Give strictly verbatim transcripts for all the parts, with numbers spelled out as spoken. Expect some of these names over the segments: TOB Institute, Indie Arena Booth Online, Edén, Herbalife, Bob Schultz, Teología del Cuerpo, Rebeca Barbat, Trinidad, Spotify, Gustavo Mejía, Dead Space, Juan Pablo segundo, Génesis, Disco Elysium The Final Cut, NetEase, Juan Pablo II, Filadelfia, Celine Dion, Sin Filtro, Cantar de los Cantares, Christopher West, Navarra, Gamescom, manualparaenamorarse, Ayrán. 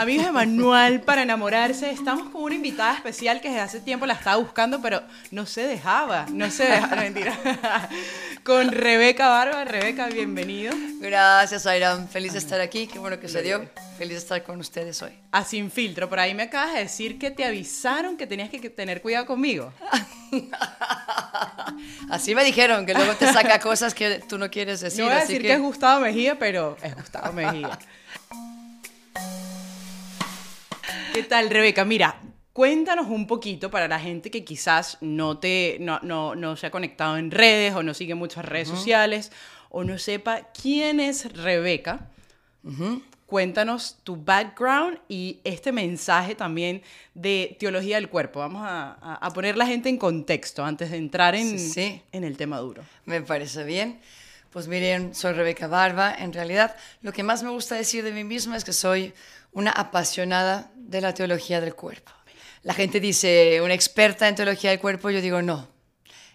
Amigos de Manual para Enamorarse, estamos con una invitada especial que desde hace tiempo la estaba buscando, pero no se dejaba, no se dejaba, mentira. Con Rebeca Barbat. Rebeca, bienvenido. Gracias, Ayrán. Feliz de estar aquí, qué bueno que se dio. Feliz de estar con ustedes hoy. A Sin Filtro, por ahí me acabas de decir que te avisaron que tenías que tener cuidado conmigo. Así me dijeron, que luego te saca cosas que tú no quieres decir. No voy a decir así que... que es Gustavo Mejía, pero es Gustavo Mejía. ¿Qué tal, Rebeca? Mira, cuéntanos un poquito para la gente que quizás no, te, no, no, no se ha conectado en redes o no sigue muchas redes uh-huh. sociales o no sepa quién es Rebeca. Uh-huh. Cuéntanos tu background y este mensaje también de Teología del Cuerpo. Vamos a, a poner la gente en contexto antes de entrar en, sí, sí. en el tema duro. Me parece bien. Pues miren, soy Rebeca Barbat. En realidad, lo que más me gusta decir de mí misma es que soy una apasionada de la teología del cuerpo. La gente dice, una experta en teología del cuerpo, yo digo, no,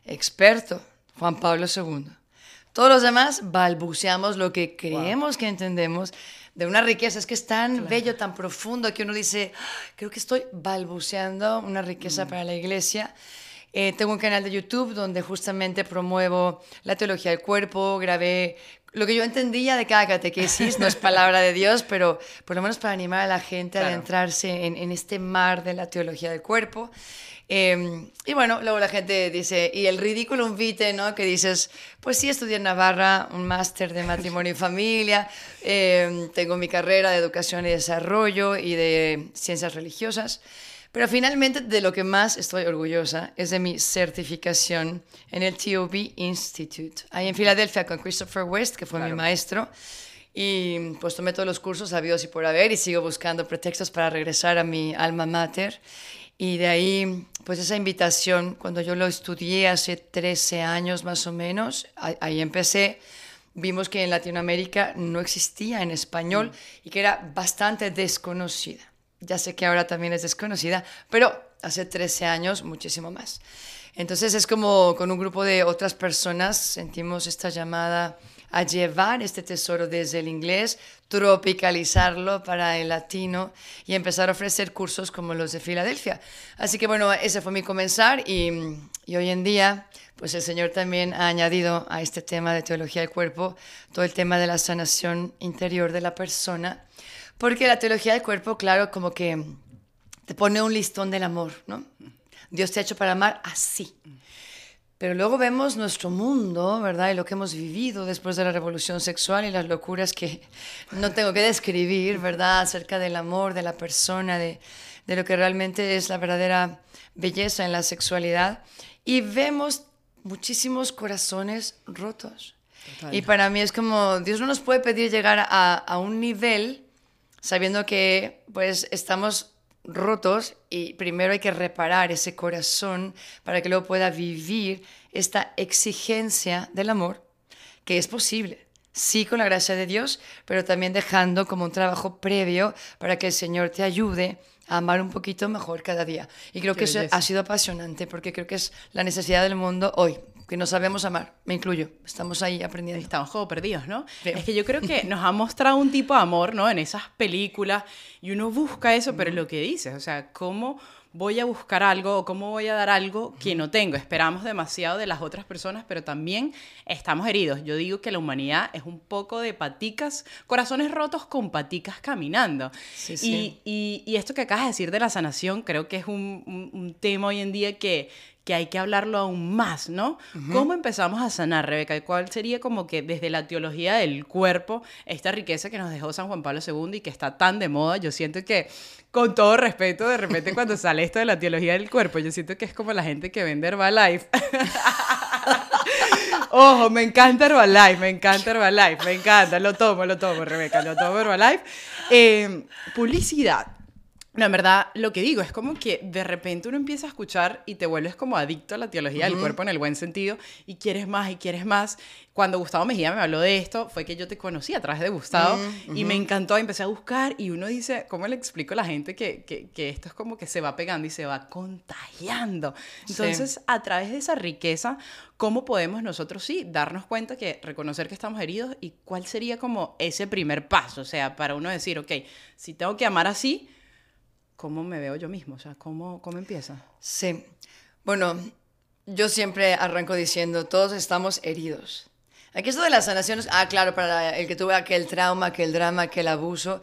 experto, Juan Pablo segundo. Todos los demás balbuceamos lo que creemos wow. que entendemos de una riqueza. Es que es tan claro. bello, tan profundo, que uno dice, creo que estoy balbuceando una riqueza mm. para la iglesia. Eh, tengo un canal de YouTube donde justamente promuevo la teología del cuerpo, grabé lo que yo entendía de cada catequesis, no es palabra de Dios, pero por lo menos para animar a la gente claro. a adentrarse en, en este mar de la teología del cuerpo. Eh, y bueno, luego la gente dice, y el ridículo invite, ¿no? Que dices, pues sí, estudié en Navarra un máster de matrimonio y familia, eh, tengo mi carrera de educación y desarrollo y de ciencias religiosas. Pero finalmente de lo que más estoy orgullosa es de mi certificación en el T O B Institute, ahí en Filadelfia con Christopher West, que fue claro. mi maestro, y pues tomé todos los cursos habidos y por haber y sigo buscando pretextos para regresar a mi alma mater. Y de ahí, pues esa invitación, cuando yo lo estudié hace trece años más o menos, ahí empecé. Vimos que en Latinoamérica no existía en español mm. y que era bastante desconocida. Ya sé que ahora también es desconocida, pero hace trece años muchísimo más. Entonces es como con un grupo de otras personas sentimos esta llamada a llevar este tesoro desde el inglés, tropicalizarlo para el latino y empezar a ofrecer cursos como los de Filadelfia. Así que bueno, ese fue mi comenzar y, y hoy en día pues el Señor también ha añadido a este tema de teología del cuerpo todo el tema de la sanación interior de la persona. Porque la teología del cuerpo, claro, como que te pone un listón del amor, ¿no? Dios te ha hecho para amar así. Pero luego vemos nuestro mundo, ¿verdad? Y lo que hemos vivido después de la revolución sexual y las locuras que no tengo que describir, ¿verdad? Acerca del amor, de la persona, de, de lo que realmente es la verdadera belleza en la sexualidad. Y vemos muchísimos corazones rotos. Total. Y para mí es como, Dios no nos puede pedir llegar a, a un nivel... sabiendo que pues estamos rotos y primero hay que reparar ese corazón para que luego pueda vivir esta exigencia del amor, que es posible, sí con la gracia de Dios, pero también dejando como un trabajo previo para que el Señor te ayude a amar un poquito mejor cada día. Y creo que eso ha sido apasionante porque creo que es la necesidad del mundo hoy. Que no sabemos amar, me incluyo, estamos ahí aprendiendo. Estamos como perdidos, ¿no? Creo. Es que yo creo que nos ha mostrado un tipo de amor, ¿no? En esas películas, y uno busca eso, pero es lo que dices, o sea, ¿cómo voy a buscar algo o cómo voy a dar algo que no tengo? Esperamos demasiado de las otras personas, pero también estamos heridos. Yo digo que la humanidad es un poco de paticas, corazones rotos con paticas caminando. Sí, sí. Y, y, y esto que acabas de decir de la sanación, creo que es un, un, un tema hoy en día que... que hay que hablarlo aún más, ¿no? Uh-huh. ¿Cómo empezamos a sanar, Rebeca? ¿Cuál sería como que desde la teología del cuerpo esta riqueza que nos dejó San Juan Pablo segundo y que está tan de moda? Yo siento que, con todo respeto, de repente cuando sale esto de la teología del cuerpo, yo siento que es como la gente que vende Herbalife. Ojo, me encanta Herbalife, me encanta Herbalife, me encanta. Lo tomo, lo tomo, Rebeca, lo tomo Herbalife. Eh, publicidad. No, en verdad, lo que digo es como que de repente uno empieza a escuchar y te vuelves como adicto a la teología del uh-huh. cuerpo en el buen sentido y quieres más y quieres más. Cuando Gustavo Mejía me habló de esto, fue que yo te conocí a través de Gustavo uh-huh. y me encantó, empecé a buscar y uno dice, ¿cómo le explico a la gente que, que, que esto es como que se va pegando y se va contagiando? Entonces, sí. a través de esa riqueza, ¿cómo podemos nosotros sí darnos cuenta que reconocer que estamos heridos y cuál sería como ese primer paso? O sea, para uno decir, ok, si tengo que amar así, ¿cómo me veo yo mismo? O sea, ¿cómo, cómo empieza? Sí. Bueno, yo siempre arranco diciendo, todos estamos heridos. Aquí esto de las sanaciones, ah, claro, para el que tuvo aquel trauma, aquel drama, aquel abuso.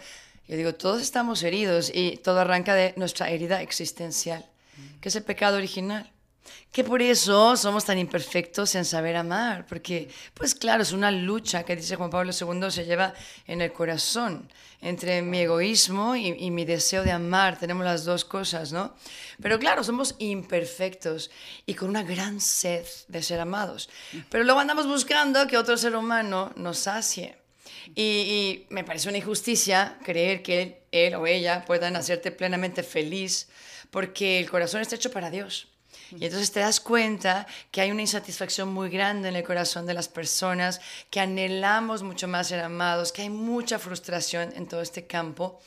Yo digo, todos estamos heridos y todo arranca de nuestra herida existencial, que es el pecado original. Que por eso somos tan imperfectos en saber amar, porque, pues claro, es una lucha que, dice Juan Pablo segundo, se lleva en el corazón, entre mi egoísmo y, y mi deseo de amar. Tenemos las dos cosas, ¿no? Pero claro, somos imperfectos y con una gran sed de ser amados. Pero luego andamos buscando que otro ser humano nos sacie. Y, y me parece una injusticia creer que él, él o ella puedan hacerte plenamente feliz, porque el corazón está hecho para Dios. Y entonces te das cuenta que hay una insatisfacción muy grande en el corazón de las personas, que anhelamos mucho más ser amados, que hay mucha frustración en todo este campo.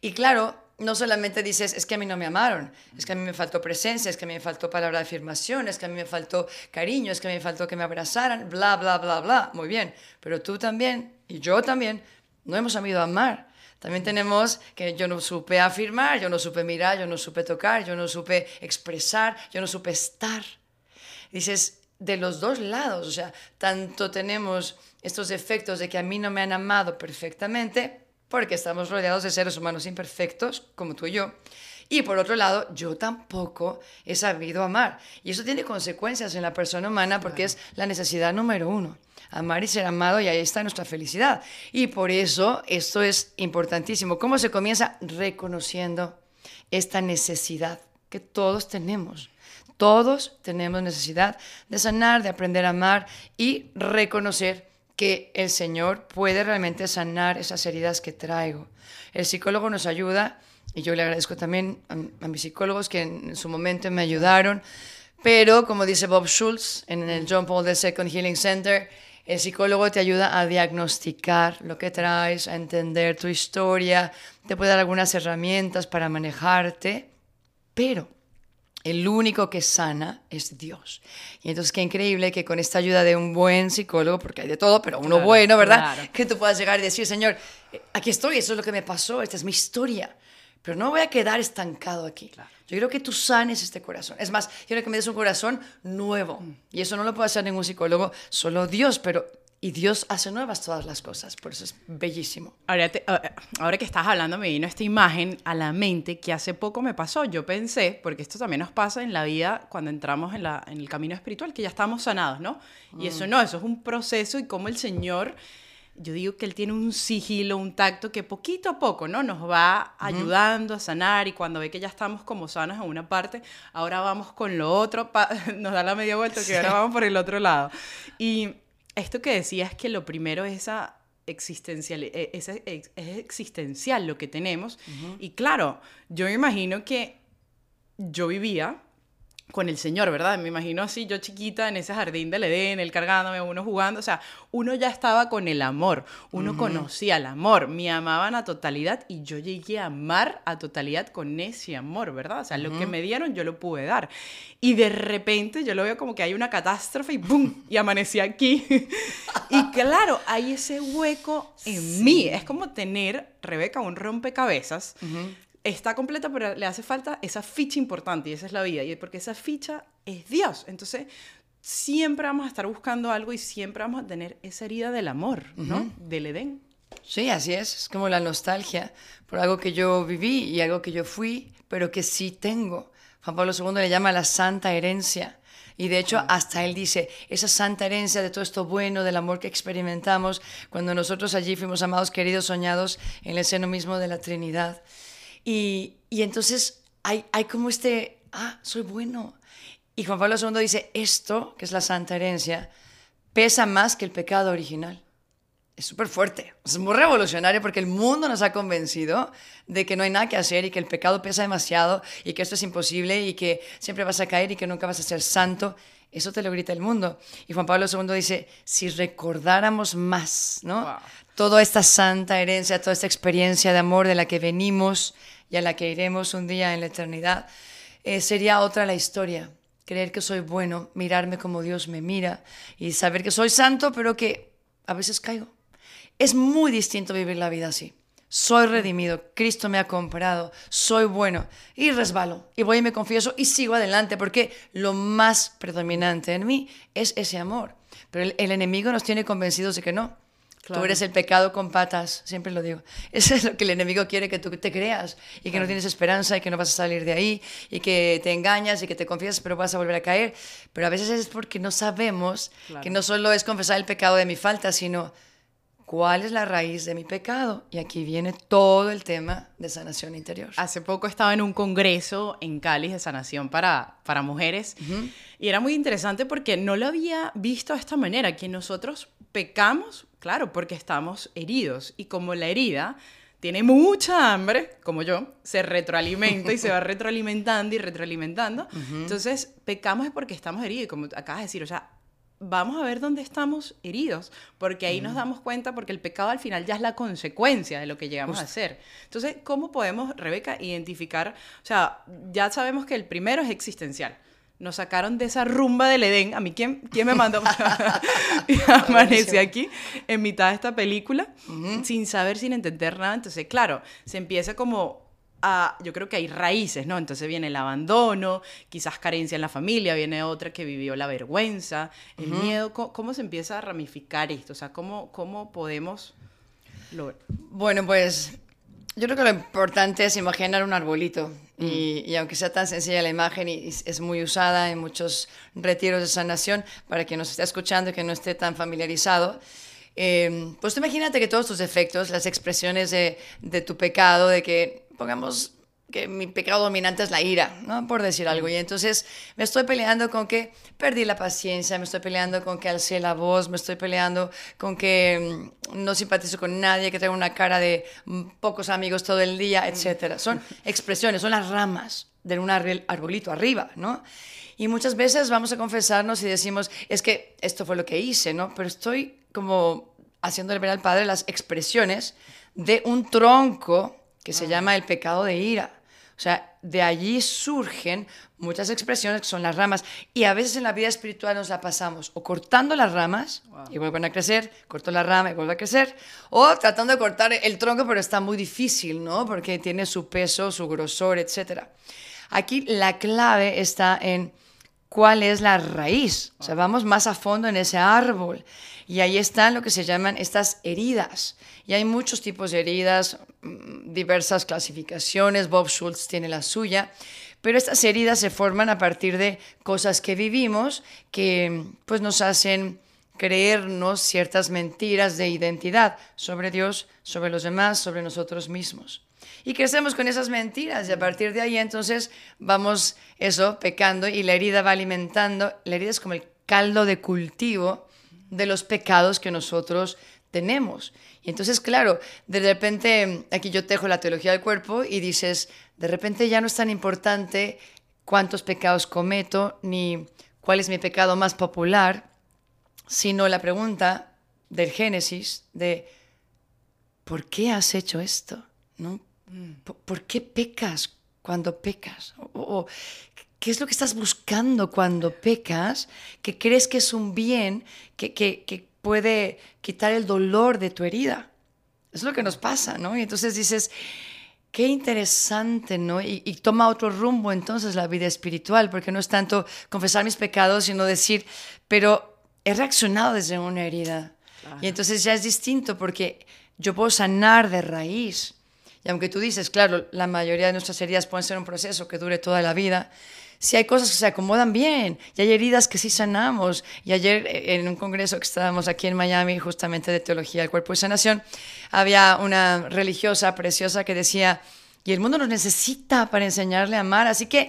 Y claro, no solamente dices, es que a mí no me amaron, es que a mí me faltó presencia, es que a mí me faltó palabra de afirmación, es que a mí me faltó cariño, es que a mí me faltó que me abrazaran, bla, bla, bla, bla. Muy bien, pero tú también y yo también no hemos sabido amar. También tenemos que yo no supe afirmar, yo no supe mirar, yo no supe tocar, yo no supe expresar, yo no supe estar. Dices, de los dos lados, o sea, tanto tenemos estos efectos de que a mí no me han amado perfectamente, porque estamos rodeados de seres humanos imperfectos, como tú y yo, y por otro lado, yo tampoco he sabido amar. Y eso tiene consecuencias en la persona humana, porque es la necesidad número uno. Amar y ser amado, y ahí está nuestra felicidad. Y por eso esto es importantísimo. ¿Cómo se comienza? Reconociendo esta necesidad que todos tenemos. Todos tenemos necesidad de sanar, de aprender a amar y reconocer que el Señor puede realmente sanar esas heridas que traigo. El psicólogo nos ayuda, y yo le agradezco también a, a mis psicólogos que en, en su momento me ayudaron, pero como dice Bob Schultz en el John Paul segundo Healing Center, el psicólogo te ayuda a diagnosticar lo que traes, a entender tu historia, te puede dar algunas herramientas para manejarte, pero el único que sana es Dios. Y entonces qué increíble que con esta ayuda de un buen psicólogo, porque hay de todo, pero uno claro, bueno, ¿verdad? Claro. Que tú puedas llegar y decir, Señor, aquí estoy, eso es lo que me pasó, esta es mi historia. Pero no voy a quedar estancado aquí. Claro. Yo quiero que tú sanes este corazón. Es más, yo quiero que me des un corazón nuevo. Mm. Y eso no lo puede hacer ningún psicólogo, solo Dios. Pero y Dios hace nuevas todas las cosas. Por eso es bellísimo. Ahora, te, ahora que estás hablando, me vino esta imagen a la mente que hace poco me pasó. Yo pensé, porque esto también nos pasa en la vida cuando entramos en, la, en el camino espiritual, que ya estamos sanados, ¿no? Mm. Y eso no, eso es un proceso y como el Señor... Yo digo que él tiene un sigilo, un tacto que poquito a poco, ¿no? Nos va ayudando a sanar y cuando ve que ya estamos como sanos en una parte, ahora vamos con lo otro, pa- nos da la media vuelta que sí. Ahora vamos por el otro lado. Y esto que decías es que lo primero es esa existencial, es, es, es existencial lo que tenemos. Uh-huh. Y claro, yo me imagino que yo vivía con el Señor, ¿verdad? Me imagino así, yo chiquita en ese jardín del Edén, él cargándome, uno jugando, o sea, uno ya estaba con el amor, uno uh-huh. conocía el amor, me amaban a totalidad y yo llegué a amar a totalidad con ese amor, ¿verdad? O sea, uh-huh. lo que me dieron yo lo pude dar. Y de repente yo lo veo como que hay una catástrofe y ¡bum! Y amanecí aquí. Y claro, hay ese hueco en sí. mí. Es como tener, Rebeca, un rompecabezas, uh-huh. está completa, pero le hace falta esa ficha importante, y esa es la vida, y porque esa ficha es Dios. Entonces, siempre vamos a estar buscando algo y siempre vamos a tener esa herida del amor, ¿no? Uh-huh. Del Edén. Sí, así es. Es como la nostalgia por algo que yo viví y algo que yo fui, pero que sí tengo. Juan Pablo segundo le llama la santa herencia. Y de hecho, hasta él dice, esa santa herencia de todo esto bueno, del amor que experimentamos, cuando nosotros allí fuimos amados, queridos, soñados, en el seno mismo de la Trinidad. Y, y entonces hay, hay como este, ah, soy bueno. Y Juan Pablo segundo dice, esto, que es la santa herencia, pesa más que el pecado original. es súper fuerte, es muy revolucionario porque el mundo nos ha convencido de que no hay nada que hacer y que el pecado pesa demasiado y que esto es imposible y que siempre vas a caer y que nunca vas a ser santo. Eso te lo grita el mundo. Y Juan Pablo segundo dice, si recordáramos más, ¿no? Wow. Toda esta santa herencia, toda esta experiencia de amor de la que venimos y a la que iremos un día en la eternidad, eh, sería otra la historia. Creer que soy bueno, mirarme como Dios me mira y saber que soy santo, pero que a veces caigo. Es muy distinto vivir la vida así. Soy redimido, Cristo me ha comprado, soy bueno y resbalo y voy y me confieso y sigo adelante porque lo más predominante en mí es ese amor. Pero el, el enemigo nos tiene convencidos de que no. Claro. Tú eres el pecado con patas, siempre lo digo. Eso es lo que el enemigo quiere que tú te creas y que claro. no tienes esperanza y que no vas a salir de ahí y que te engañas y que te confiesas pero vas a volver a caer. Pero a veces es porque no sabemos claro. que no solo es confesar el pecado de mi falta, sino ¿cuál es la raíz de mi pecado? Y aquí viene todo el tema de sanación interior. Hace poco estaba en un congreso en Cali de sanación para, para mujeres uh-huh. y era muy interesante porque no lo había visto de esta manera, que nosotros pecamos, claro, porque estamos heridos y como la herida tiene mucha hambre, como yo, se retroalimenta y se va retroalimentando y retroalimentando. Uh-huh. Entonces, pecamos es porque estamos heridos y como acabas de decir, o sea, vamos a ver dónde estamos heridos, porque ahí mm. nos damos cuenta, porque el pecado al final ya es la consecuencia de lo que llegamos Uf. a hacer. Entonces, ¿cómo podemos, Rebeca, identificar? O sea, ya sabemos que el primero es existencial. Nos sacaron de esa rumba del Edén. A mí, ¿quién, quién me mandó? Y amanecí aquí, en mitad de esta película, mm-hmm. sin saber, sin entender nada. Entonces, claro, se empieza como... A, yo creo que hay raíces, ¿no? Entonces viene el abandono, quizás carencia en la familia, viene otra que vivió la vergüenza, el uh-huh. miedo. ¿Cómo, ¿Cómo se empieza a ramificar esto? O sea, ¿cómo, cómo podemos lograr? Bueno, pues yo creo que lo importante es imaginar un arbolito. Uh-huh. Y, y aunque sea tan sencilla la imagen, y, y es muy usada en muchos retiros de sanación, para quien nos está escuchando y que no esté tan familiarizado, eh, pues tú imagínate que todos tus defectos, las expresiones de, de tu pecado, de que pongamos que mi pecado dominante es la ira, ¿no? Por decir algo. Y entonces me estoy peleando con que perdí la paciencia, me estoy peleando con que alcé la voz, me estoy peleando con que no simpatizo con nadie, que tengo una cara de pocos amigos todo el día, etcétera. Son expresiones, son las ramas de un arbolito arriba, ¿no? Y muchas veces vamos a confesarnos y decimos, es que esto fue lo que hice, ¿no? Pero estoy como haciéndole ver al Padre las expresiones de un tronco que se llama el pecado de ira. O sea, de allí surgen muchas expresiones que son las ramas. Y a veces en la vida espiritual nos la pasamos o cortando las ramas, wow. y vuelven a crecer, corto la rama y vuelve a crecer, o tratando de cortar el tronco, pero está muy difícil, ¿no? Porque tiene su peso, su grosor, etcétera. Aquí la clave está en cuál es la raíz. O sea, vamos más a fondo en ese árbol. Y ahí están lo que se llaman estas heridas. Y hay muchos tipos de heridas, diversas clasificaciones, Bob Schultz tiene la suya, pero estas heridas se forman a partir de cosas que vivimos que pues, nos hacen creernos ciertas mentiras de identidad sobre Dios, sobre los demás, sobre nosotros mismos. Y crecemos con esas mentiras y a partir de ahí entonces vamos eso pecando y la herida va alimentando. La herida es como el caldo de cultivo de los pecados que nosotros tenemos. Y entonces, claro, de repente, aquí yo tejo la teología del cuerpo y dices, de repente ya no es tan importante cuántos pecados cometo ni cuál es mi pecado más popular, sino la pregunta del Génesis de ¿por qué has hecho esto? ¿No? ¿Por qué pecas cuando pecas? O, o, ¿qué es lo que estás buscando cuando pecas? ¿Qué crees que es un bien que, que, que puede quitar el dolor de tu herida? Es lo que nos pasa, ¿no? Y entonces dices, qué interesante, ¿no? Y, y toma otro rumbo entonces la vida espiritual, porque no es tanto confesar mis pecados, sino decir, pero he reaccionado desde una herida. Claro. Y entonces ya es distinto, porque yo puedo sanar de raíz. Y aunque tú dices, claro, la mayoría de nuestras heridas pueden ser un proceso que dure toda la vida, sí hay cosas que se acomodan bien, y hay heridas que sí sanamos. Y ayer en un congreso que estábamos aquí en Miami, justamente de Teología del Cuerpo y Sanación, había una religiosa preciosa que decía, y el mundo nos necesita para enseñarle a amar, así que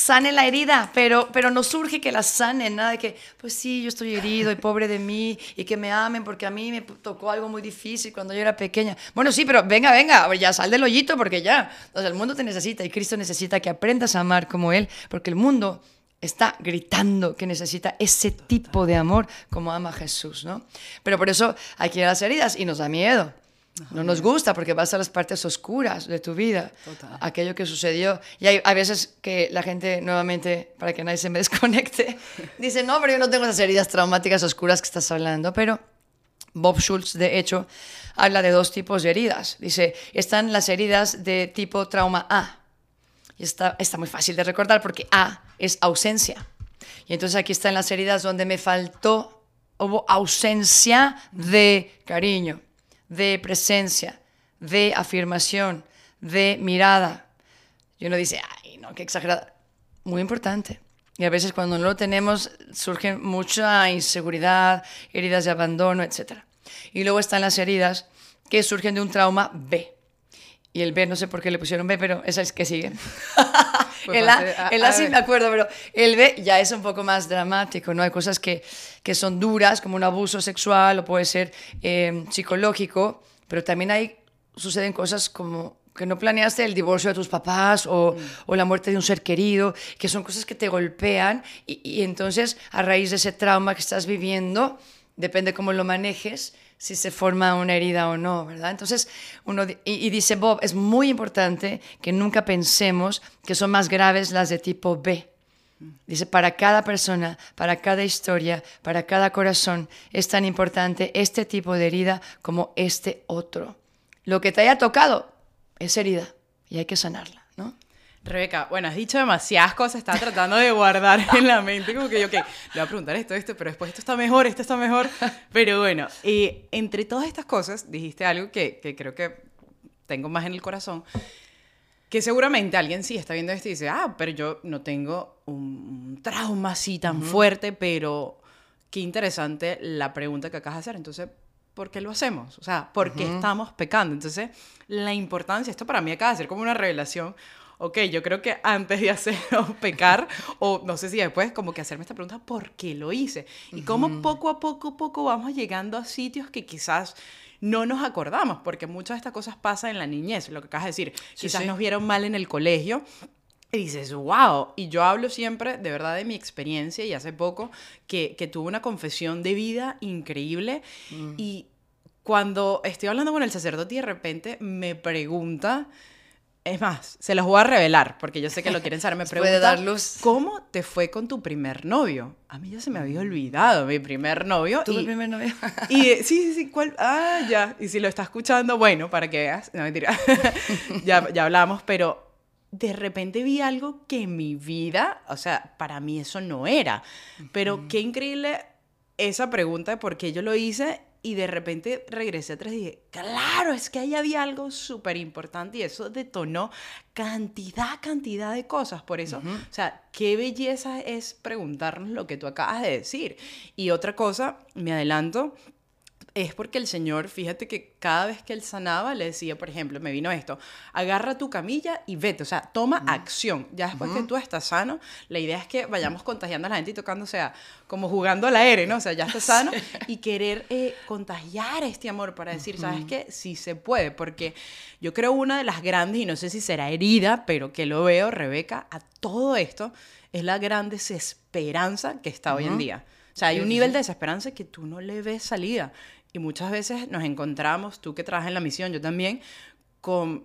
sane la herida, pero, pero no surge que la sanen, nada de que, pues sí, yo estoy herido y pobre de mí, y que me amen porque a mí me tocó algo muy difícil cuando yo era pequeña. Bueno, sí, pero venga, venga, ya sal del hoyito porque ya, o sea, el mundo te necesita y Cristo necesita que aprendas a amar como Él, porque el mundo está gritando que necesita ese tipo de amor como ama Jesús, ¿no? Pero por eso hay que ir a las heridas y nos da miedo. No nos gusta porque vas a las partes oscuras de tu vida, total, aquello que sucedió. Y hay, hay veces que la gente, nuevamente, para que nadie se me desconecte, dice, no, pero yo no tengo esas heridas traumáticas oscuras que estás hablando. Pero Bob Schultz, de hecho, habla de dos tipos de heridas. Dice, están las heridas de tipo trauma A. Y está, está muy fácil de recordar porque A es ausencia. Y entonces aquí están las heridas donde me faltó, hubo ausencia de cariño, de presencia, de afirmación, de mirada. Y uno dice, ay, no, qué exagerada. Muy importante. Y a veces cuando no lo tenemos surge mucha inseguridad, heridas de abandono, etcétera. Y luego están las heridas que surgen de un trauma B. Y el B, no sé por qué le pusieron B, pero esa es que sigue. Pues el A, a, el a, a sí me acuerdo, pero el B ya es un poco más dramático, ¿no? Hay cosas que, que son duras, como un abuso sexual o puede ser eh, psicológico, pero también hay, suceden cosas como que no planeaste, el divorcio de tus papás o, mm. o la muerte de un ser querido, que son cosas que te golpean y, y entonces a raíz de ese trauma que estás viviendo, depende cómo lo manejes, si se forma una herida o no, ¿verdad? Entonces, uno, y, y dice Bob, es muy importante que nunca pensemos que son más graves las de tipo B. Dice, para cada persona, para cada historia, para cada corazón, es tan importante este tipo de herida como este otro. Lo que te haya tocado es herida y hay que sanarla, ¿no? Rebeca, bueno, has dicho demasiadas cosas, estaba tratando de guardar en la mente, como que yo, ok, le voy a preguntar esto, esto, pero después esto está mejor, esto está mejor, pero bueno, eh, entre todas estas cosas, dijiste algo que, que creo que tengo más en el corazón, que seguramente alguien sí está viendo esto y dice, ah, pero yo no tengo un trauma así tan fuerte, pero qué interesante la pregunta que acabas de hacer, entonces, ¿por qué lo hacemos? O sea, ¿por qué estamos pecando? Entonces, la importancia, esto para mí acaba de ser como una revelación. Ok, yo creo que antes de hacer o pecar, o no sé si después, como que hacerme esta pregunta, ¿por qué lo hice? Y cómo poco a poco, poco vamos llegando a sitios que quizás no nos acordamos, porque muchas de estas cosas pasan en la niñez, lo que acabas de decir. Sí, quizás sí. Nos vieron mal en el colegio, y dices, wow. Y yo hablo siempre, de verdad, de mi experiencia, y hace poco, que, que tuve una confesión de vida increíble, mm. y cuando estoy hablando con el sacerdote y de repente me pregunta... Es más, se los voy a revelar, porque yo sé que lo quieren saber. Me pregunta, ¿cómo te fue con tu primer novio? A mí ya se me había olvidado mi primer novio. ¿Tu primer novio? Y sí, sí, sí, ¿cuál? Ah, ya. Y si lo está escuchando, bueno, para que veas. No, mentira. ya, ya hablamos, pero de repente vi algo que en mi vida, o sea, para mí eso no era. Pero uh-huh. Qué increíble esa pregunta de por qué yo lo hice. Y de repente regresé atrás y dije, claro, es que ahí había algo súper importante y eso detonó cantidad, cantidad de cosas. Por eso, uh-huh. O sea, qué belleza es preguntarnos lo que tú acabas de decir. Y otra cosa, me adelanto, es porque el Señor, fíjate que cada vez que Él sanaba, le decía, por ejemplo, me vino esto, agarra tu camilla y vete, o sea, toma uh-huh. acción. Ya después uh-huh. que tú estás sano, la idea es que vayamos contagiando a la gente y tocando, o sea, como jugando al aire, ¿no? O sea, ya estás sano sí. Y querer eh, contagiar este amor para decir, uh-huh. ¿sabes qué? Sí se puede, porque yo creo una de las grandes, y no sé si será herida, pero que lo veo, Rebeca, a todo esto, es la gran desesperanza que está uh-huh. hoy en día. O sea, hay un nivel de desesperanza que tú no le ves salida. Y muchas veces nos encontramos, tú que trabajas en la misión, yo también, con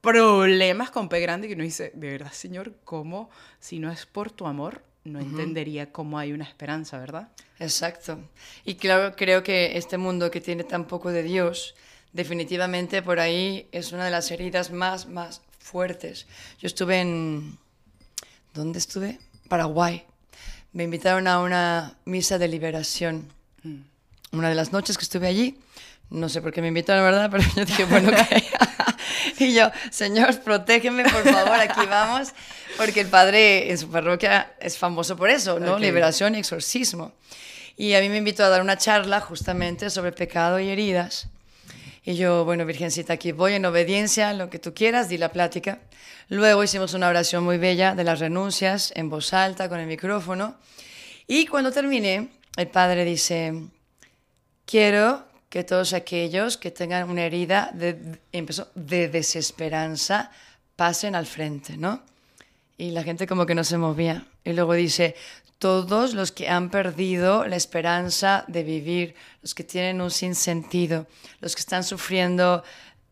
problemas con P grande que uno dice, de verdad, Señor, ¿cómo? Si no es por tu amor, no uh-huh. entendería cómo hay una esperanza, ¿verdad? Exacto. Y claro, creo que este mundo que tiene tan poco de Dios, definitivamente por ahí es una de las heridas más, más fuertes. Yo estuve en... ¿Dónde estuve? Paraguay. Me invitaron a una misa de liberación. Mm. Una de las noches que estuve allí, no sé por qué me invitaron, ¿verdad? Pero yo dije, bueno, ¿qué? Y yo, Señor, protégeme, por favor, aquí vamos. Porque el padre en su parroquia es famoso por eso, ¿no? Okay. Liberación y exorcismo. Y a mí me invitó a dar una charla justamente sobre pecado y heridas. Y yo, bueno, Virgencita, aquí voy en obediencia, lo que tú quieras, di la plática. Luego hicimos una oración muy bella de las renuncias, en voz alta, con el micrófono. Y cuando terminé, el padre dice, quiero que todos aquellos que tengan una herida de, empezó, de desesperanza pasen al frente, ¿no? Y la gente como que no se movía. Y luego dice, todos los que han perdido la esperanza de vivir, los que tienen un sinsentido, los que están sufriendo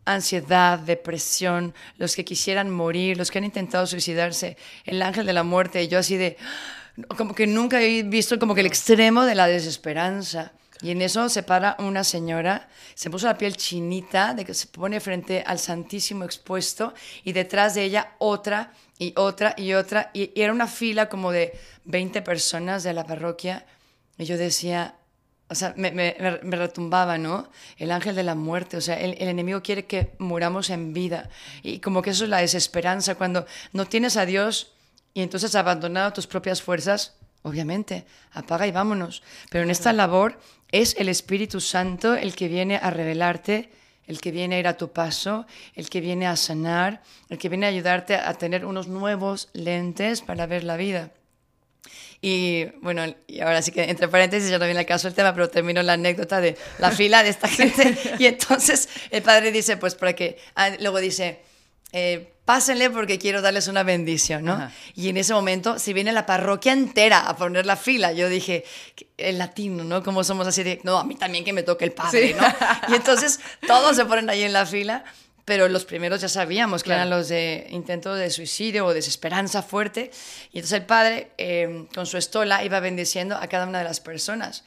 ansiedad, depresión, los que quisieran morir, los que han intentado suicidarse, el ángel de la muerte. Y yo así de, como que nunca he visto como que el extremo de la desesperanza. Y en eso se para una señora, se puso la piel chinita, de que se pone frente al Santísimo expuesto, y detrás de ella otra, y otra, y otra, y, y era una fila como de veinte personas de la parroquia, y yo decía, o sea, me, me, me retumbaba, ¿no? El ángel de la muerte, o sea, el, el enemigo quiere que muramos en vida, y como que eso es la desesperanza, cuando no tienes a Dios, y entonces abandonado tus propias fuerzas, obviamente, apaga y vámonos. Pero en esta labor es el Espíritu Santo el que viene a revelarte, el que viene a ir a tu paso, el que viene a sanar, el que viene a ayudarte a tener unos nuevos lentes para ver la vida. Y bueno, y ahora sí que entre paréntesis, ya no viene al caso el tema, pero termino la anécdota de la fila de esta gente. Y entonces el padre dice, pues para que... Ah, luego dice... Eh, pásenle porque quiero darles una bendición, ¿no? Ajá. Y en ese momento, si viene la parroquia entera a poner la fila, yo dije, el latino, ¿no? Como somos así de, no, a mí también que me toque el padre, sí, ¿no? Y entonces todos se ponen ahí en la fila, pero los primeros ya sabíamos que claro, eran los de intento de suicidio o desesperanza fuerte. Y entonces el padre, eh, con su estola, iba bendiciendo a cada una de las personas.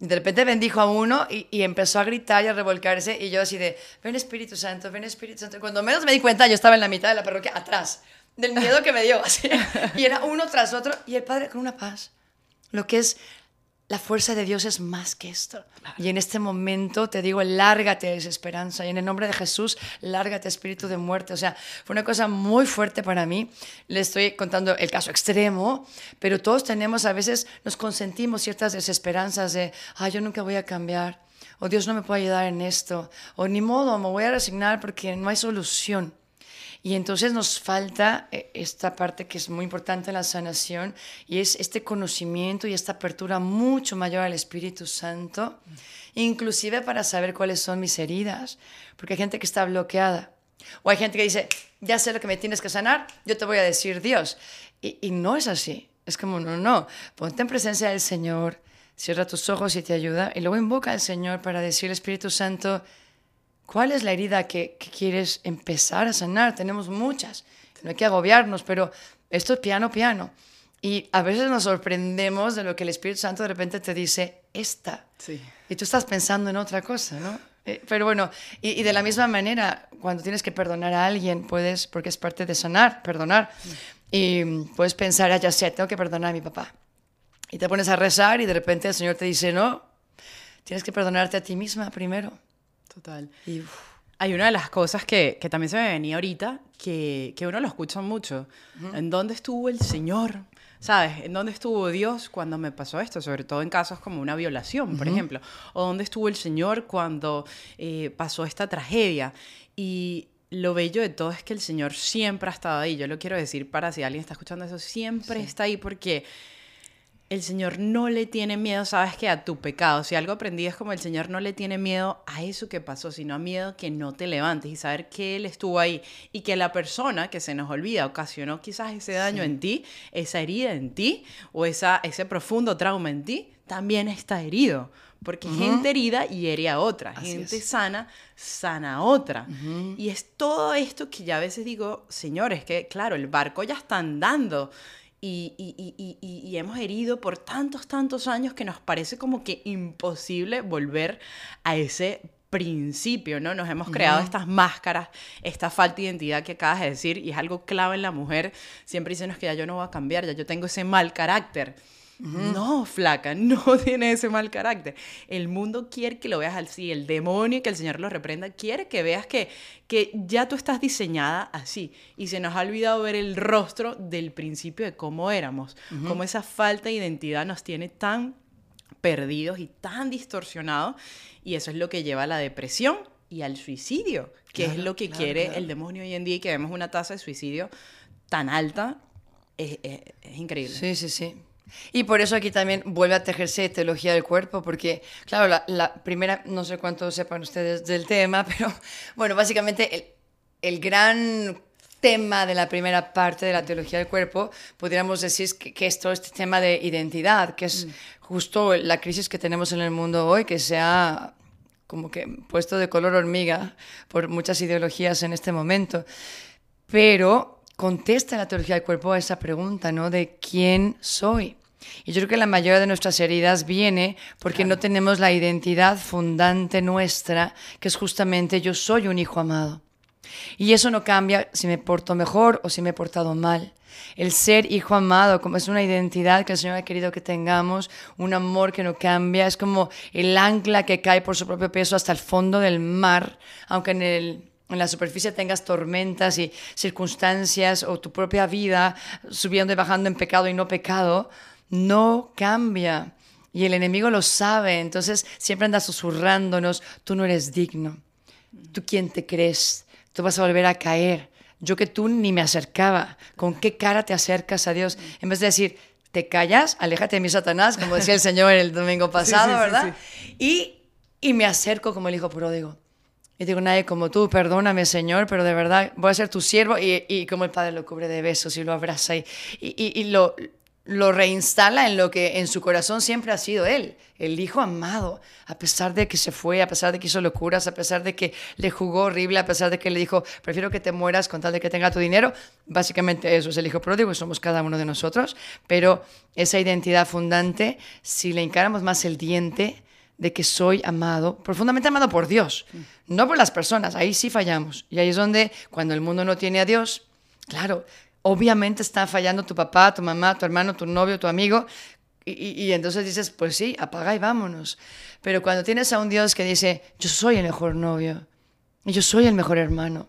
De repente bendijo a uno y, y empezó a gritar y a revolcarse, y yo así de, ven Espíritu Santo, ven Espíritu Santo. Cuando menos me di cuenta, yo estaba en la mitad de la parroquia, atrás, del miedo que me dio, así. Y era uno tras otro, y el Padre con una paz. Lo que es la fuerza de Dios es más que esto. Y en este momento te digo, lárgate desesperanza, y en el nombre de Jesús, lárgate espíritu de muerte. O sea, fue una cosa muy fuerte para mí. Le estoy contando el caso extremo, pero todos tenemos, a veces nos consentimos ciertas desesperanzas de, ay, yo nunca voy a cambiar, o Dios no me puede ayudar en esto, o ni modo, me voy a resignar porque no hay solución. Y entonces nos falta esta parte que es muy importante en la sanación, y es este conocimiento y esta apertura mucho mayor al Espíritu Santo, inclusive para saber cuáles son mis heridas, porque hay gente que está bloqueada, o hay gente que dice, ya sé lo que me tienes que sanar, yo te voy a decir Dios. Y, y no es así, es como, no, no, ponte en presencia del Señor, cierra tus ojos y te ayuda, y luego invoca al Señor para decir, Espíritu Santo, ¿cuál es la herida que, que quieres empezar a sanar? Tenemos muchas, no hay que agobiarnos, pero esto es piano, piano. Y a veces nos sorprendemos de lo que el Espíritu Santo de repente te dice, esta. Sí. Y tú estás pensando en otra cosa, ¿no? Eh, pero bueno, y, y de la misma manera, cuando tienes que perdonar a alguien, puedes, porque es parte de sanar, perdonar. Sí. Y puedes pensar, ah, ya sé, tengo que perdonar a mi papá. Y te pones a rezar y de repente el Señor te dice, no, tienes que perdonarte a ti misma primero. Total. Y, hay una de las cosas que, que también se me venía ahorita, que, que uno lo escucha mucho. Uh-huh. ¿En dónde estuvo el Señor? ¿Sabes? ¿En dónde estuvo Dios cuando me pasó esto? Sobre todo en casos como una violación, por uh-huh. ejemplo. ¿O dónde estuvo el Señor cuando eh, pasó esta tragedia? Y lo bello de todo es que el Señor siempre ha estado ahí. Yo lo quiero decir para si alguien está escuchando eso. Siempre sí. está ahí porque... el Señor no le tiene miedo, ¿sabes qué? A tu pecado. Si algo aprendí es como el Señor no le tiene miedo a eso que pasó, sino a miedo que no te levantes y saber que Él estuvo ahí y que la persona que se nos olvida ocasionó quizás ese daño sí. en ti, esa herida en ti o esa, ese profundo trauma en ti, también está herido. Porque uh-huh. gente herida hiere a otra, así gente es. Sana sana a otra. Uh-huh. Y es todo esto que ya a veces digo, señores, que claro, el barco ya está andando. Y, y, y, y, y hemos herido por tantos, tantos años que nos parece como que imposible volver a ese principio, ¿no? Nos hemos creado uh-huh. estas máscaras, esta falta de identidad que acabas de decir, y es algo clave en la mujer. Siempre dicen, es que ya yo no voy a cambiar, ya yo tengo ese mal carácter. Uh-huh. No, flaca, no tiene ese mal carácter. El mundo quiere que lo veas así, el demonio, que el Señor lo reprenda, quiere que veas que, que ya tú estás diseñada así. Y se nos ha olvidado ver el rostro del principio de cómo éramos, uh-huh. cómo esa falta de identidad nos tiene tan perdidos y tan distorsionados, y eso es lo que lleva a la depresión y al suicidio, que claro, es lo que claro, quiere claro. el demonio hoy en día, y que vemos una tasa de suicidio tan alta, es, es, es increíble. Sí, sí, sí. Y por eso aquí también vuelve a tejerse teología del cuerpo, porque, claro, la, la primera, no sé cuánto sepan ustedes del tema, pero bueno, básicamente el, el gran tema de la primera parte de la teología del cuerpo, podríamos decir que, que es todo este tema de identidad, que es mm. justo la crisis que tenemos en el mundo hoy, que se ha como que puesto de color hormiga por muchas ideologías en este momento. Pero contesta la teología del cuerpo a esa pregunta, ¿no? De quién soy. Y yo creo que la mayoría de nuestras heridas viene porque claro. no tenemos la identidad fundante nuestra, que es justamente yo soy un hijo amado. Y eso no cambia si me porto mejor o si me he portado mal. El ser hijo amado, como es una identidad que el Señor ha querido que tengamos, un amor que no cambia, es como el ancla que cae por su propio peso hasta el fondo del mar, aunque en, el, en la superficie tengas tormentas y circunstancias o tu propia vida subiendo y bajando en pecado y no pecado, no cambia. Y el enemigo lo sabe, entonces siempre anda susurrándonos, tú no eres digno, tú quién te crees, tú vas a volver a caer. Yo que tú ni me acercaba. ¿Con qué cara te acercas a Dios? En vez de decir, te callas, aléjate de mí, Satanás, como decía el Señor el domingo pasado, sí, sí, ¿verdad? Sí, sí. Y, y me acerco como el hijo pródigo. Y digo, nadie como tú, perdóname, Señor, pero de verdad voy a ser tu siervo. Y, y como el Padre lo cubre de besos y lo abraza y, y, y lo, lo reinstala en lo que en su corazón siempre ha sido Él, el hijo amado, a pesar de que se fue, a pesar de que hizo locuras, a pesar de que le jugó horrible, a pesar de que le dijo, prefiero que te mueras con tal de que tenga tu dinero. Básicamente eso es el hijo pródigo, somos cada uno de nosotros, pero esa identidad fundante, si le encaramos más el diente de que soy amado, profundamente amado por Dios, no por las personas, ahí sí fallamos. Y ahí es donde, cuando el mundo no tiene a Dios, claro, obviamente está fallando tu papá, tu mamá, tu hermano, tu novio, tu amigo. Y, y entonces dices, pues sí, apaga y vámonos. Pero cuando tienes a un Dios que dice, yo soy el mejor novio, y yo soy el mejor hermano,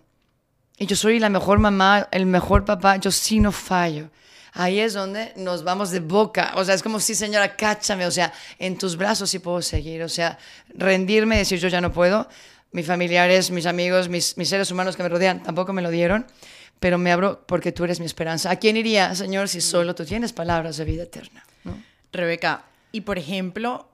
y yo soy la mejor mamá, el mejor papá, yo sí no fallo. Ahí es donde nos vamos de boca. O sea, es como, sí, señora, cáchame. O sea, en tus brazos sí puedo seguir. O sea, rendirme y decir, yo ya no puedo. Mis familiares, mis amigos, mis, mis seres humanos que me rodean, tampoco me lo dieron. Pero me abro porque tú eres mi esperanza. ¿A quién iría, Señor, si solo tú tienes palabras de vida eterna? ¿No? Rebeca, y por ejemplo,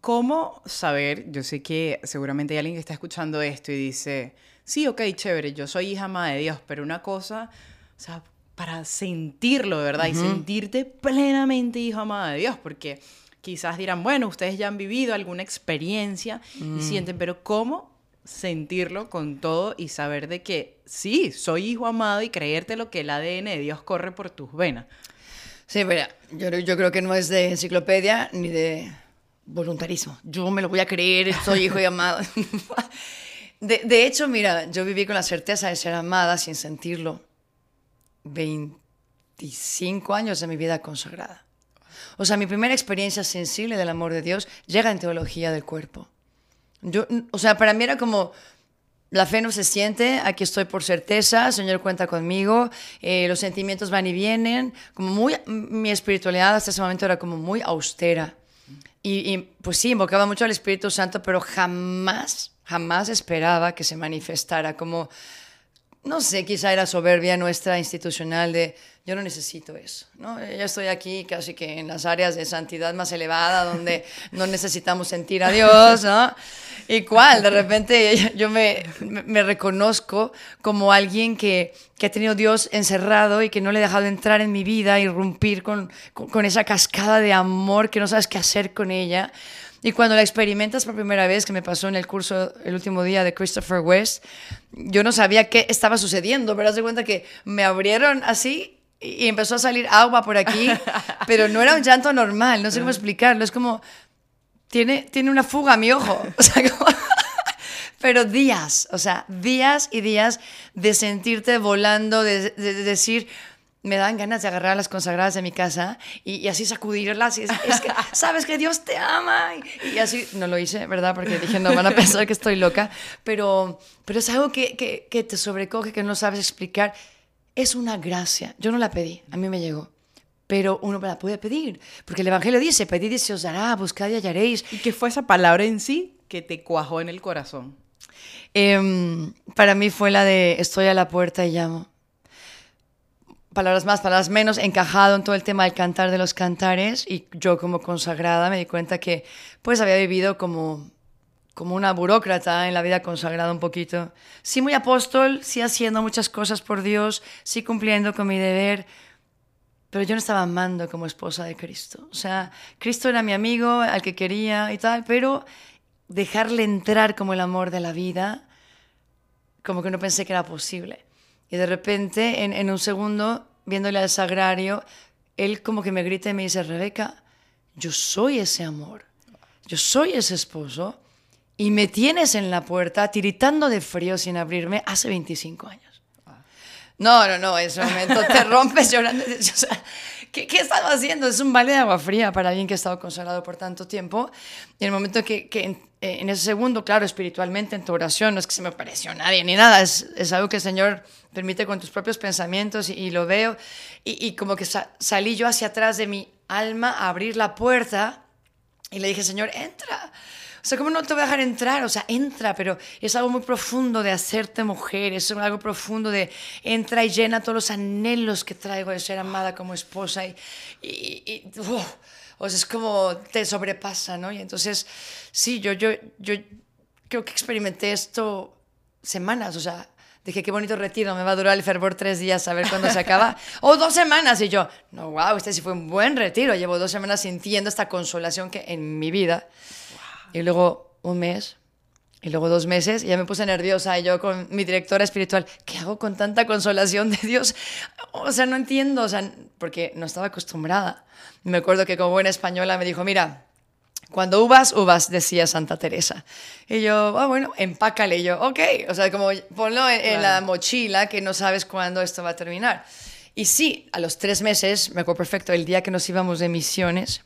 ¿cómo saber? Yo sé que seguramente hay alguien que está escuchando esto y dice, sí, ok, chévere, yo soy hija amada de Dios, pero una cosa, o sea, para sentirlo, ¿verdad? Uh-huh. Y sentirte plenamente hija amada de Dios, porque quizás dirán, bueno, ustedes ya han vivido alguna experiencia mm. y sienten, pero ¿cómo sentirlo con todo y saber de que sí, soy hijo amado y creerte lo que el A D N de Dios corre por tus venas? Sí, mira, yo, yo creo que no es de enciclopedia ni de voluntarismo. Yo me lo voy a creer, soy hijo y amado. De, de hecho, mira, yo viví con la certeza de ser amada sin sentirlo veinticinco años de mi vida consagrada. O sea, mi primera experiencia sensible del amor de Dios llega en teología del cuerpo. Yo, o sea, para mí era como, la fe no se siente, aquí estoy por certeza, el Señor cuenta conmigo, eh, los sentimientos van y vienen, como muy, mi espiritualidad hasta ese momento era como muy austera. Y, y pues sí, invocaba mucho al Espíritu Santo, pero jamás, jamás esperaba que se manifestara como, no sé, quizá era soberbia nuestra institucional de yo no necesito eso, ¿no? Ya estoy aquí casi que en las áreas de santidad más elevada donde no necesitamos sentir a Dios, ¿no? ¿Y cuál? De repente yo me, me reconozco como alguien que, que ha tenido a Dios encerrado y que no le he dejado entrar en mi vida, irrumpir con, con, con esa cascada de amor que no sabes qué hacer con ella. Y cuando la experimentas por primera vez, que me pasó en el curso el último día de Christopher West, yo no sabía qué estaba sucediendo, pero haz de cuenta que me abrieron así y empezó a salir agua por aquí, pero no era un llanto normal, no sé cómo explicarlo, es como, tiene, tiene una fuga a mi ojo, o sea, como, pero días, o sea, días y días de sentirte volando, de, de, de decir, me dan ganas de agarrar a las consagradas de mi casa y, y así sacudirlas. Y es, es que sabes que Dios te ama. Y, y así, no lo hice, ¿verdad? Porque dije, no, van a pensar que estoy loca. Pero, pero es algo que, que, que te sobrecoge, que no sabes explicar. Es una gracia. Yo no la pedí, a mí me llegó. Pero uno la puede pedir. Porque el Evangelio dice, pedid y se os dará, buscad y hallaréis. ¿Y qué fue esa palabra en sí que te cuajó en el corazón? Eh, para mí fue la de estoy a la puerta y llamo. Palabras más, palabras menos, encajado en todo el tema del Cantar de los Cantares, y yo como consagrada me di cuenta que pues había vivido como, como una burócrata en la vida consagrada un poquito. Sí muy apóstol, sí haciendo muchas cosas por Dios, sí cumpliendo con mi deber, pero yo no estaba amando como esposa de Cristo. O sea, Cristo era mi amigo, al que quería y tal, pero dejarle entrar como el amor de la vida, como que no pensé que era posible. Y de repente, en, en un segundo, viéndole al sagrario, él como que me grita y me dice, Rebeca, yo soy ese amor, yo soy ese esposo, y me tienes en la puerta tiritando de frío sin abrirme hace veinticinco años. Ah. No, no, no, en ese momento te rompes llorando. O sea, ¿qué, qué estás haciendo? Es un balde de agua fría para alguien que ha estado consagrado por tanto tiempo. Y en el momento que... que en ese segundo, claro, espiritualmente, en tu oración, no es que se me apareció nadie ni nada, es, es algo que el Señor permite con tus propios pensamientos y, y lo veo, y, y como que sa salí yo hacia atrás de mi alma a abrir la puerta y le dije, Señor, entra. O sea, ¿cómo no te voy a dejar entrar? O sea, entra, pero es algo muy profundo de hacerte mujer, es algo profundo de entra y llena todos los anhelos que traigo de ser amada como esposa. Y, y, y uh, o sea, es como te sobrepasa, ¿no? Y entonces, sí, yo, yo, yo creo que experimenté esto semanas, o sea, dije, qué bonito retiro, me va a durar el fervor tres días, a ver cuándo se acaba. O dos semanas. Y yo, no, wow, este sí fue un buen retiro, llevo dos semanas sintiendo esta consolación que en mi vida... Y luego un mes, y luego dos meses, y ya me puse nerviosa. Y yo con mi directora espiritual, ¿qué hago con tanta consolación de Dios? O sea, no entiendo, o sea, porque no estaba acostumbrada. Me acuerdo que como buena española me dijo, mira, cuando uvas, uvas, decía Santa Teresa. Y yo, ah, bueno, empácale. Y yo, ok, o sea, como ponlo en, claro, en la mochila, que no sabes cuándo esto va a terminar. Y sí, a los tres meses, me acuerdo perfecto, el día que nos íbamos de misiones,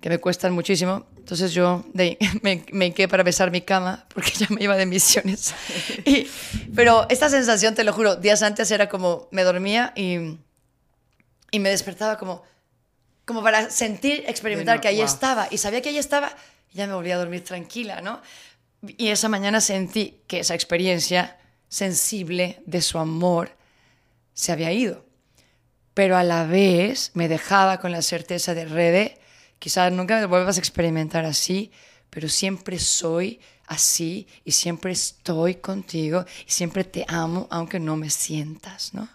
que me cuestan muchísimo. Entonces yo de, me, me hinqué para besar mi cama porque ya me iba de misiones. Y, pero esta sensación, te lo juro, días antes era como me dormía y, y me despertaba como, como para sentir, experimentar que ahí estaba. Y sabía que ahí estaba y ya me volvía a dormir tranquila, ¿no? Y esa mañana sentí que esa experiencia sensible de su amor se había ido. Pero a la vez me dejaba con la certeza de Rebe, quizás nunca me vuelvas a experimentar así, pero siempre soy así y siempre estoy contigo y siempre te amo, aunque no me sientas, ¿no?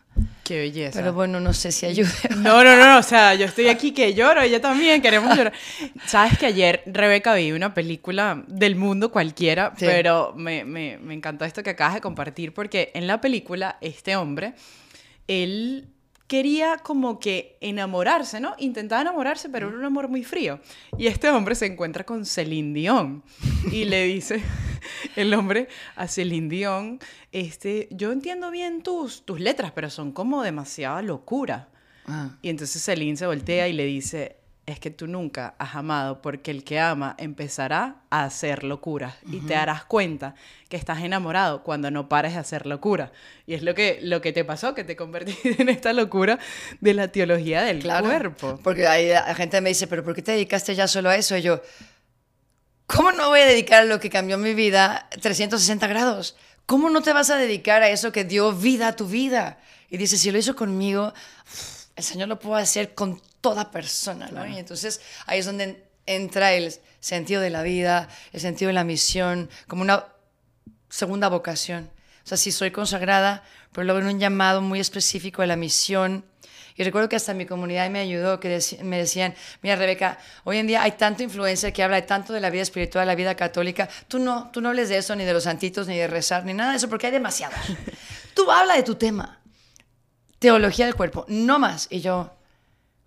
Qué belleza. Pero bueno, no sé si ayude. No, no, no, o sea, yo estoy aquí que lloro, ella también, queremos llorar. Sabes que ayer, Rebeca, vi una película del mundo cualquiera, sí, pero me, me, me encantó esto que acabas de compartir, porque en la película, este hombre, él... quería como que enamorarse, ¿no? Intentaba enamorarse, pero era un amor muy frío. Y este hombre se encuentra con Celine Dion y le dice el hombre a Celine Dion, este, yo entiendo bien tus, tus letras, pero son como demasiada locura. Ah. Y entonces Celine se voltea y le dice, es que tú nunca has amado, porque el que ama empezará a hacer locuras. Uh-huh. Y te darás cuenta que estás enamorado cuando no pares de hacer locura. Y es lo que, lo que te pasó, que te convertiste en esta locura de la teología del, claro, cuerpo. Porque ahí la gente me dice, ¿pero por qué te dedicaste ya solo a eso? Y yo, ¿cómo no voy a dedicar a lo que cambió mi vida trescientos sesenta grados? ¿Cómo no te vas a dedicar a eso que dio vida a tu vida? Y dices, si lo hizo conmigo, el Señor lo puede hacer con toda persona, ¿no? Y entonces ahí es donde entra el sentido de la vida, el sentido de la misión, como una segunda vocación. O sea, sí soy consagrada, pero luego en un llamado muy específico de la misión. Y recuerdo que hasta mi comunidad me ayudó, que me decían, mira, Rebeca, hoy en día hay tanta influencia que habla tanto de la vida espiritual, la vida católica. Tú no, tú no hables de eso, ni de los santitos, ni de rezar, ni nada de eso, porque hay demasiado. Tú habla de tu tema. Teología del cuerpo, no más. Y yo,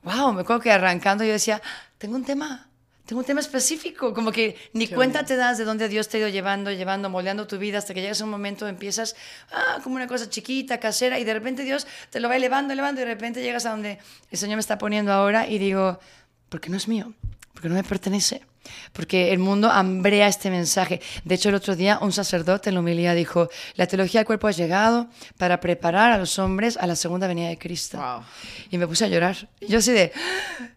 wow, me acuerdo que arrancando yo decía, tengo un tema, tengo un tema específico, como que ni Qué cuenta bien. Te das de dónde Dios te ha ido llevando, llevando, moldeando tu vida, hasta que llegas a un momento empiezas ah, como una cosa chiquita, casera, y de repente Dios te lo va elevando, elevando, y de repente llegas a donde el Señor me está poniendo ahora y digo, ¿por qué no es mío? porque no me pertenece, porque el mundo hambrea este mensaje. De hecho, el otro día un sacerdote en la homilía dijo: la teología del cuerpo ha llegado para preparar a los hombres a la segunda venida de Cristo. Wow. Y me puse a llorar. Y yo así de,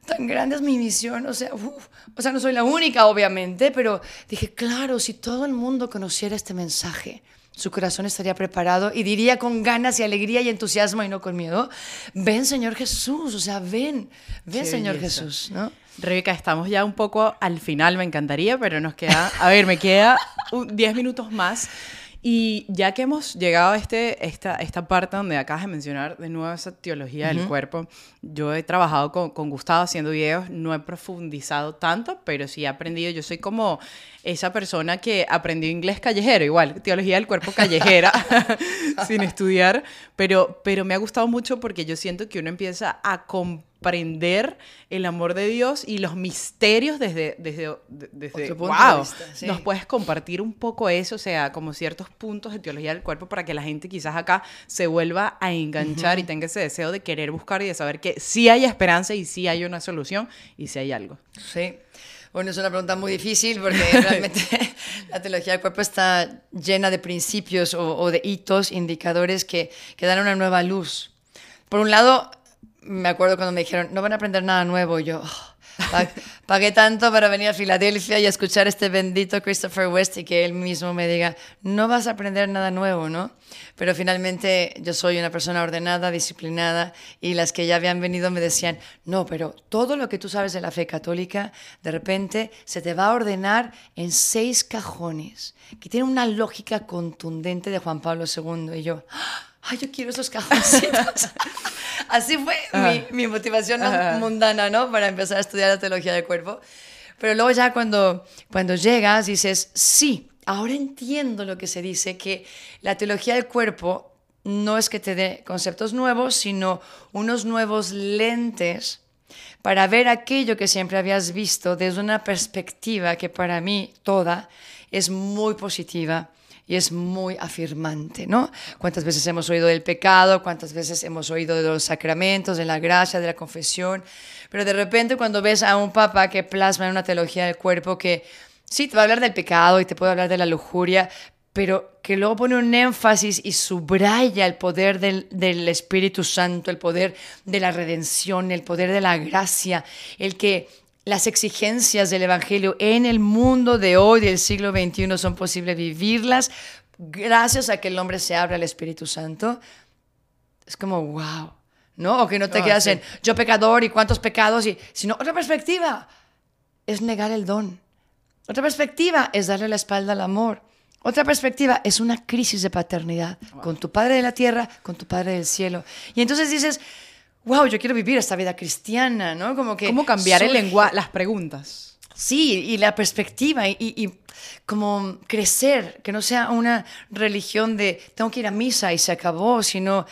tan grande es mi misión, o sea, uf. o sea, no soy la única, obviamente, pero dije, claro, si todo el mundo conociera este mensaje, su corazón estaría preparado y diría con ganas y alegría y entusiasmo y no con miedo: ven, Señor Jesús, o sea, ven, ven, Señor Jesús, ¿no? Rebeca, estamos ya un poco al final, me encantaría, pero nos queda, a ver, me queda diez minutos más. Y ya que hemos llegado a este, esta, esta parte donde acabas de mencionar de nuevo esa teología uh-huh. del cuerpo, yo he trabajado con, con Gustavo haciendo videos, no he profundizado tanto, pero sí he aprendido. Yo soy como esa persona que aprendió inglés callejero, igual, teología del cuerpo callejera, sin estudiar, pero, pero me ha gustado mucho porque yo siento que uno empieza a comprender el amor de Dios y los misterios desde, desde, desde otro punto wow, de vista, sí. ¿Nos puedes compartir un poco eso? O sea, como ciertos puntos de teología del cuerpo para que la gente quizás acá se vuelva a enganchar uh-huh. y tenga ese deseo de querer buscar y de saber que sí hay esperanza y sí hay una solución y sí hay algo. Sí. Bueno, es una pregunta muy difícil porque realmente la teología del cuerpo está llena de principios o, o de hitos, indicadores que, que dan una nueva luz. Por un lado, me acuerdo cuando me dijeron, no van a aprender nada nuevo, y yo oh, pag pagué tanto para venir a Filadelfia y a escuchar a este bendito Christopher West y que él mismo me diga, no vas a aprender nada nuevo, ¿no? Pero finalmente yo soy una persona ordenada, disciplinada, y las que ya habían venido me decían, no, pero todo lo que tú sabes de la fe católica, de repente se te va a ordenar en seis cajones, que tiene una lógica contundente de Juan Pablo segundo, y yo... ¡Ay, yo quiero esos cajoncitos! Así fue mi, mi motivación Ajá. mundana, ¿no? Para empezar a estudiar la teología del cuerpo. Pero luego ya cuando, cuando llegas dices, sí, ahora entiendo lo que se dice, que la teología del cuerpo no es que te dé conceptos nuevos, sino unos nuevos lentes para ver aquello que siempre habías visto desde una perspectiva que para mí toda es muy positiva. Y es muy afirmante, ¿no? ¿Cuántas veces hemos oído del pecado? ¿Cuántas veces hemos oído de los sacramentos, de la gracia, de la confesión? Pero de repente cuando ves a un papa que plasma en una teología del cuerpo que sí, te va a hablar del pecado y te puede hablar de la lujuria, pero que luego pone un énfasis y subraya el poder del, del Espíritu Santo, el poder de la redención, el poder de la gracia, el que... Las exigencias del Evangelio en el mundo de hoy, del siglo veintiuno, son posibles vivirlas gracias a que el hombre se abre al Espíritu Santo. Es como, wow, ¿no? O que no te oh, quedas sí. en yo pecador y cuántos pecados, y, sino otra perspectiva es negar el don. Otra perspectiva es darle la espalda al amor. Otra perspectiva es una crisis de paternidad wow. con tu Padre de la tierra, con tu Padre del cielo. Y entonces dices... wow, yo quiero vivir esta vida cristiana, ¿no? Como que ¿cómo cambiar soy... el lenguaje, las preguntas? Sí, y la perspectiva, y, y como crecer, que no sea una religión de tengo que ir a misa y se acabó, sino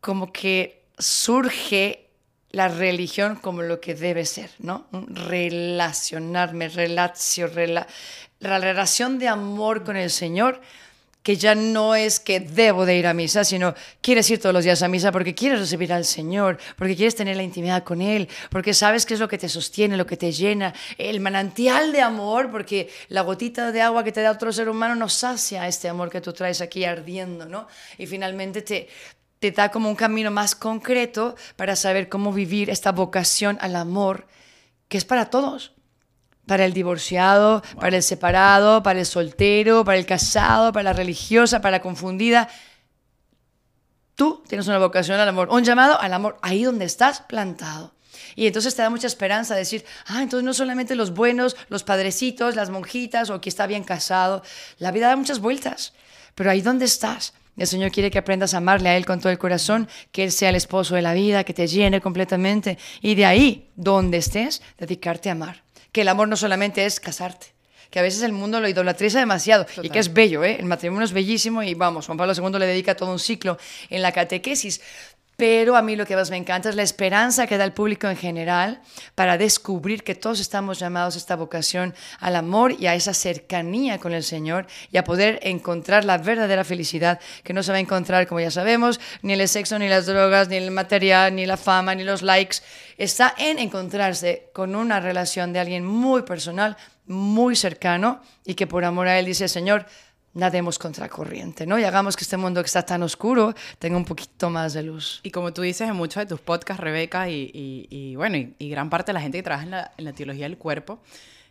como que surge la religión como lo que debe ser, ¿no? Relacionarme, relacio, rela... la relación de amor con el Señor, que ya no es que debo de ir a misa, sino quieres ir todos los días a misa porque quieres recibir al Señor, porque quieres tener la intimidad con Él, porque sabes qué es lo que te sostiene, lo que te llena, el manantial de amor, porque la gotita de agua que te da otro ser humano nos sacia este amor que tú traes aquí ardiendo, ¿no? Y finalmente te, te da como un camino más concreto para saber cómo vivir esta vocación al amor, que es para todos. Para el divorciado, wow. para el separado, para el soltero, para el casado, para la religiosa, para la confundida. Tú tienes una vocación al amor, un llamado al amor, ahí donde estás plantado. Y entonces te da mucha esperanza decir, ah, entonces no solamente los buenos, los padrecitos, las monjitas o que está bien casado. La vida da muchas vueltas, pero ahí donde estás. El Señor quiere que aprendas a amarle a Él con todo el corazón, que Él sea el esposo de la vida, que te llene completamente. Y de ahí, donde estés, dedicarte a amar. Que el amor no solamente es casarte, que a veces el mundo lo idolatriza demasiado Total. Y que es bello, ¿eh? El matrimonio es bellísimo y vamos, Juan Pablo segundo le dedica todo un ciclo en la catequesis, Pero a mí lo que más me encanta es la esperanza que da el público en general para descubrir que todos estamos llamados a esta vocación al amor y a esa cercanía con el Señor y a poder encontrar la verdadera felicidad que no se va a encontrar, como ya sabemos, ni el sexo, ni las drogas, ni el material, ni la fama, ni los likes. Está en encontrarse con una relación de alguien muy personal, muy cercano y que por amor a él dice, Señor, nademos contracorriente, ¿no? Y hagamos que este mundo que está tan oscuro tenga un poquito más de luz. Y como tú dices en muchos de tus podcasts, Rebeca, y, y, y bueno, y, y gran parte de la gente que trabaja en la, en la teología del cuerpo,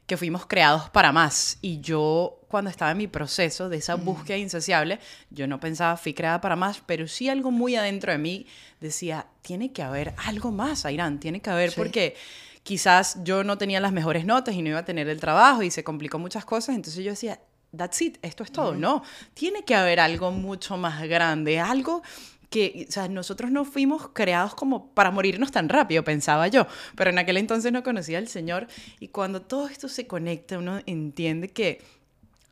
que fuimos creados para más. Y yo, cuando estaba en mi proceso de esa búsqueda insaciable, yo no pensaba, fui creada para más, pero sí algo muy adentro de mí decía, tiene que haber algo más, Ayrán, tiene que haber, sí. Porque quizás yo no tenía las mejores notas y no iba a tener el trabajo y se complicó muchas cosas, entonces yo decía, that's it, esto es todo. Uh-huh. No, tiene que haber algo mucho más grande, algo que, o sea, nosotros no fuimos creados como para morirnos tan rápido, pensaba yo, pero en aquel entonces no conocía al Señor, y cuando todo esto se conecta, uno entiende que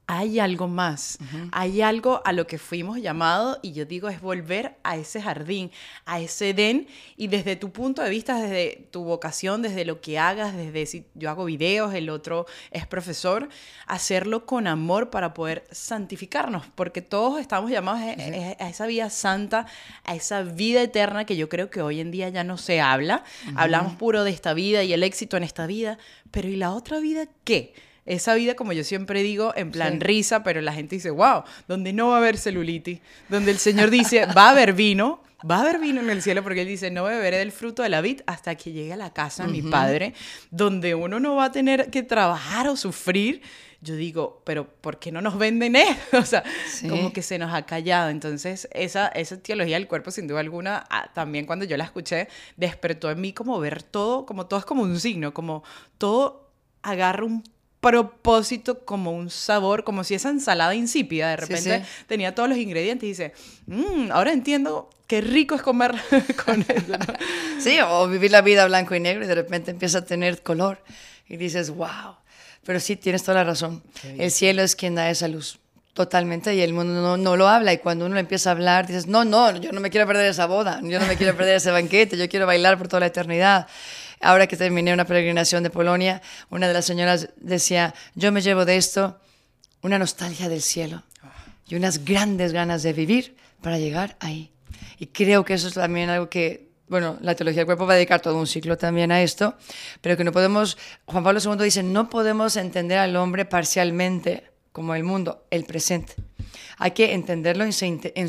hay algo más, uh-huh. Hay algo a lo que fuimos llamados, y yo digo, es volver a ese jardín, a ese Edén, y desde tu punto de vista, desde tu vocación, desde lo que hagas, desde si yo hago videos, el otro es profesor, hacerlo con amor para poder santificarnos, porque todos estamos llamados uh-huh. a, a esa vida santa, a esa vida eterna que yo creo que hoy en día ya no se habla, uh-huh. Hablamos puro de esta vida y el éxito en esta vida, pero ¿y la otra vida qué? Esa vida, como yo siempre digo, en plan sí. Risa, pero la gente dice, wow, donde no va a haber celulitis, donde el Señor dice, va a haber vino, va a haber vino en el cielo, porque Él dice, no beberé del fruto de la vid hasta que llegue a la casa de uh-huh. mi Padre, donde uno no va a tener que trabajar o sufrir. Yo digo, pero ¿por qué no nos venden esto? O sea, sí. Como que se nos ha callado. Entonces, esa, esa teología del cuerpo, sin duda alguna, también cuando yo la escuché, despertó en mí como ver todo, como todo es como un signo, como todo agarra un propósito, como un sabor, como si esa ensalada insípida de repente sí, sí. tenía todos los ingredientes y dice, mmm, ahora entiendo qué rico es comer con eso, ¿no? Sí, o vivir la vida blanco y negro y de repente empieza a tener color y dices, wow, pero sí, tienes toda la razón, el cielo es quien da esa luz. Totalmente, y el mundo no, no lo habla, y cuando uno lo empieza a hablar, dices, no, no, yo no me quiero perder esa boda, yo no me quiero perder ese banquete, yo quiero bailar por toda la eternidad. Ahora que terminé una peregrinación de Polonia, una de las señoras decía, yo me llevo de esto una nostalgia del cielo y unas grandes ganas de vivir para llegar ahí. Y creo que eso es también algo que, bueno, la teología del cuerpo va a dedicar todo un ciclo también a esto, pero que no podemos, Juan Pablo segundo dice, no podemos entender al hombre parcialmente, como el mundo, el presente. Hay que entenderlo en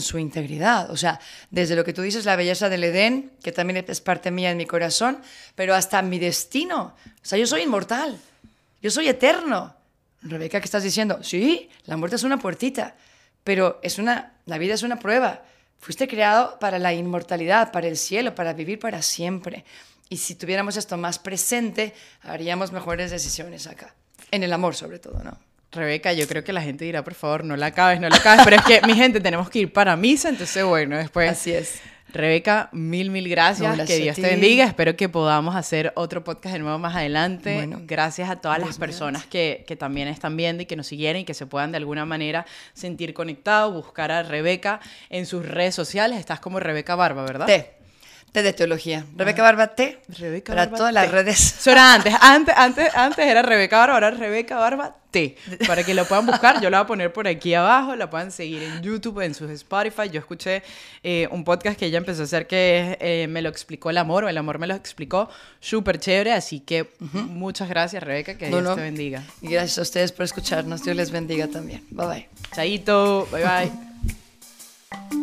su integridad. O sea, desde lo que tú dices, la belleza del Edén, que también es parte mía en mi corazón, pero hasta mi destino. O sea, yo soy inmortal. Yo soy eterno. Rebeca, ¿qué estás diciendo? Sí, la muerte es una puertita, pero es una, la vida es una prueba. Fuiste creado para la inmortalidad, para el cielo, para vivir para siempre. Y si tuviéramos esto más presente, haríamos mejores decisiones acá. En el amor, sobre todo, ¿no? Rebeca, yo creo que la gente dirá, por favor, no la acabes, no la acabes, pero es que, mi gente, tenemos que ir para misa, entonces, bueno, después... Así es. Rebeca, mil, mil gracias, no, gracias que Dios te bendiga, espero que podamos hacer otro podcast de nuevo más adelante, bueno, gracias a todas las personas que, que también están viendo y que nos siguieron y que se puedan de alguna manera sentir conectados, buscar a Rebeca en sus redes sociales, estás como Rebeca Barba, ¿verdad? Te. T de teología. Rebeca Barbat T. Rebeca para Barba todas T. Las redes. Eso era antes. Antes, antes, antes era Rebeca Barba, ahora Rebeca Barbat T. Para que lo puedan buscar, yo la voy a poner por aquí abajo, la puedan seguir en YouTube, en sus Spotify. Yo escuché eh, un podcast que ella empezó a hacer que eh, me lo explicó el amor, o el amor me lo explicó, súper chévere, así que uh-huh. muchas gracias, Rebeca, que no, Dios no. te bendiga. Y gracias a ustedes por escucharnos, Dios les bendiga también. Bye bye. Chaito, bye bye.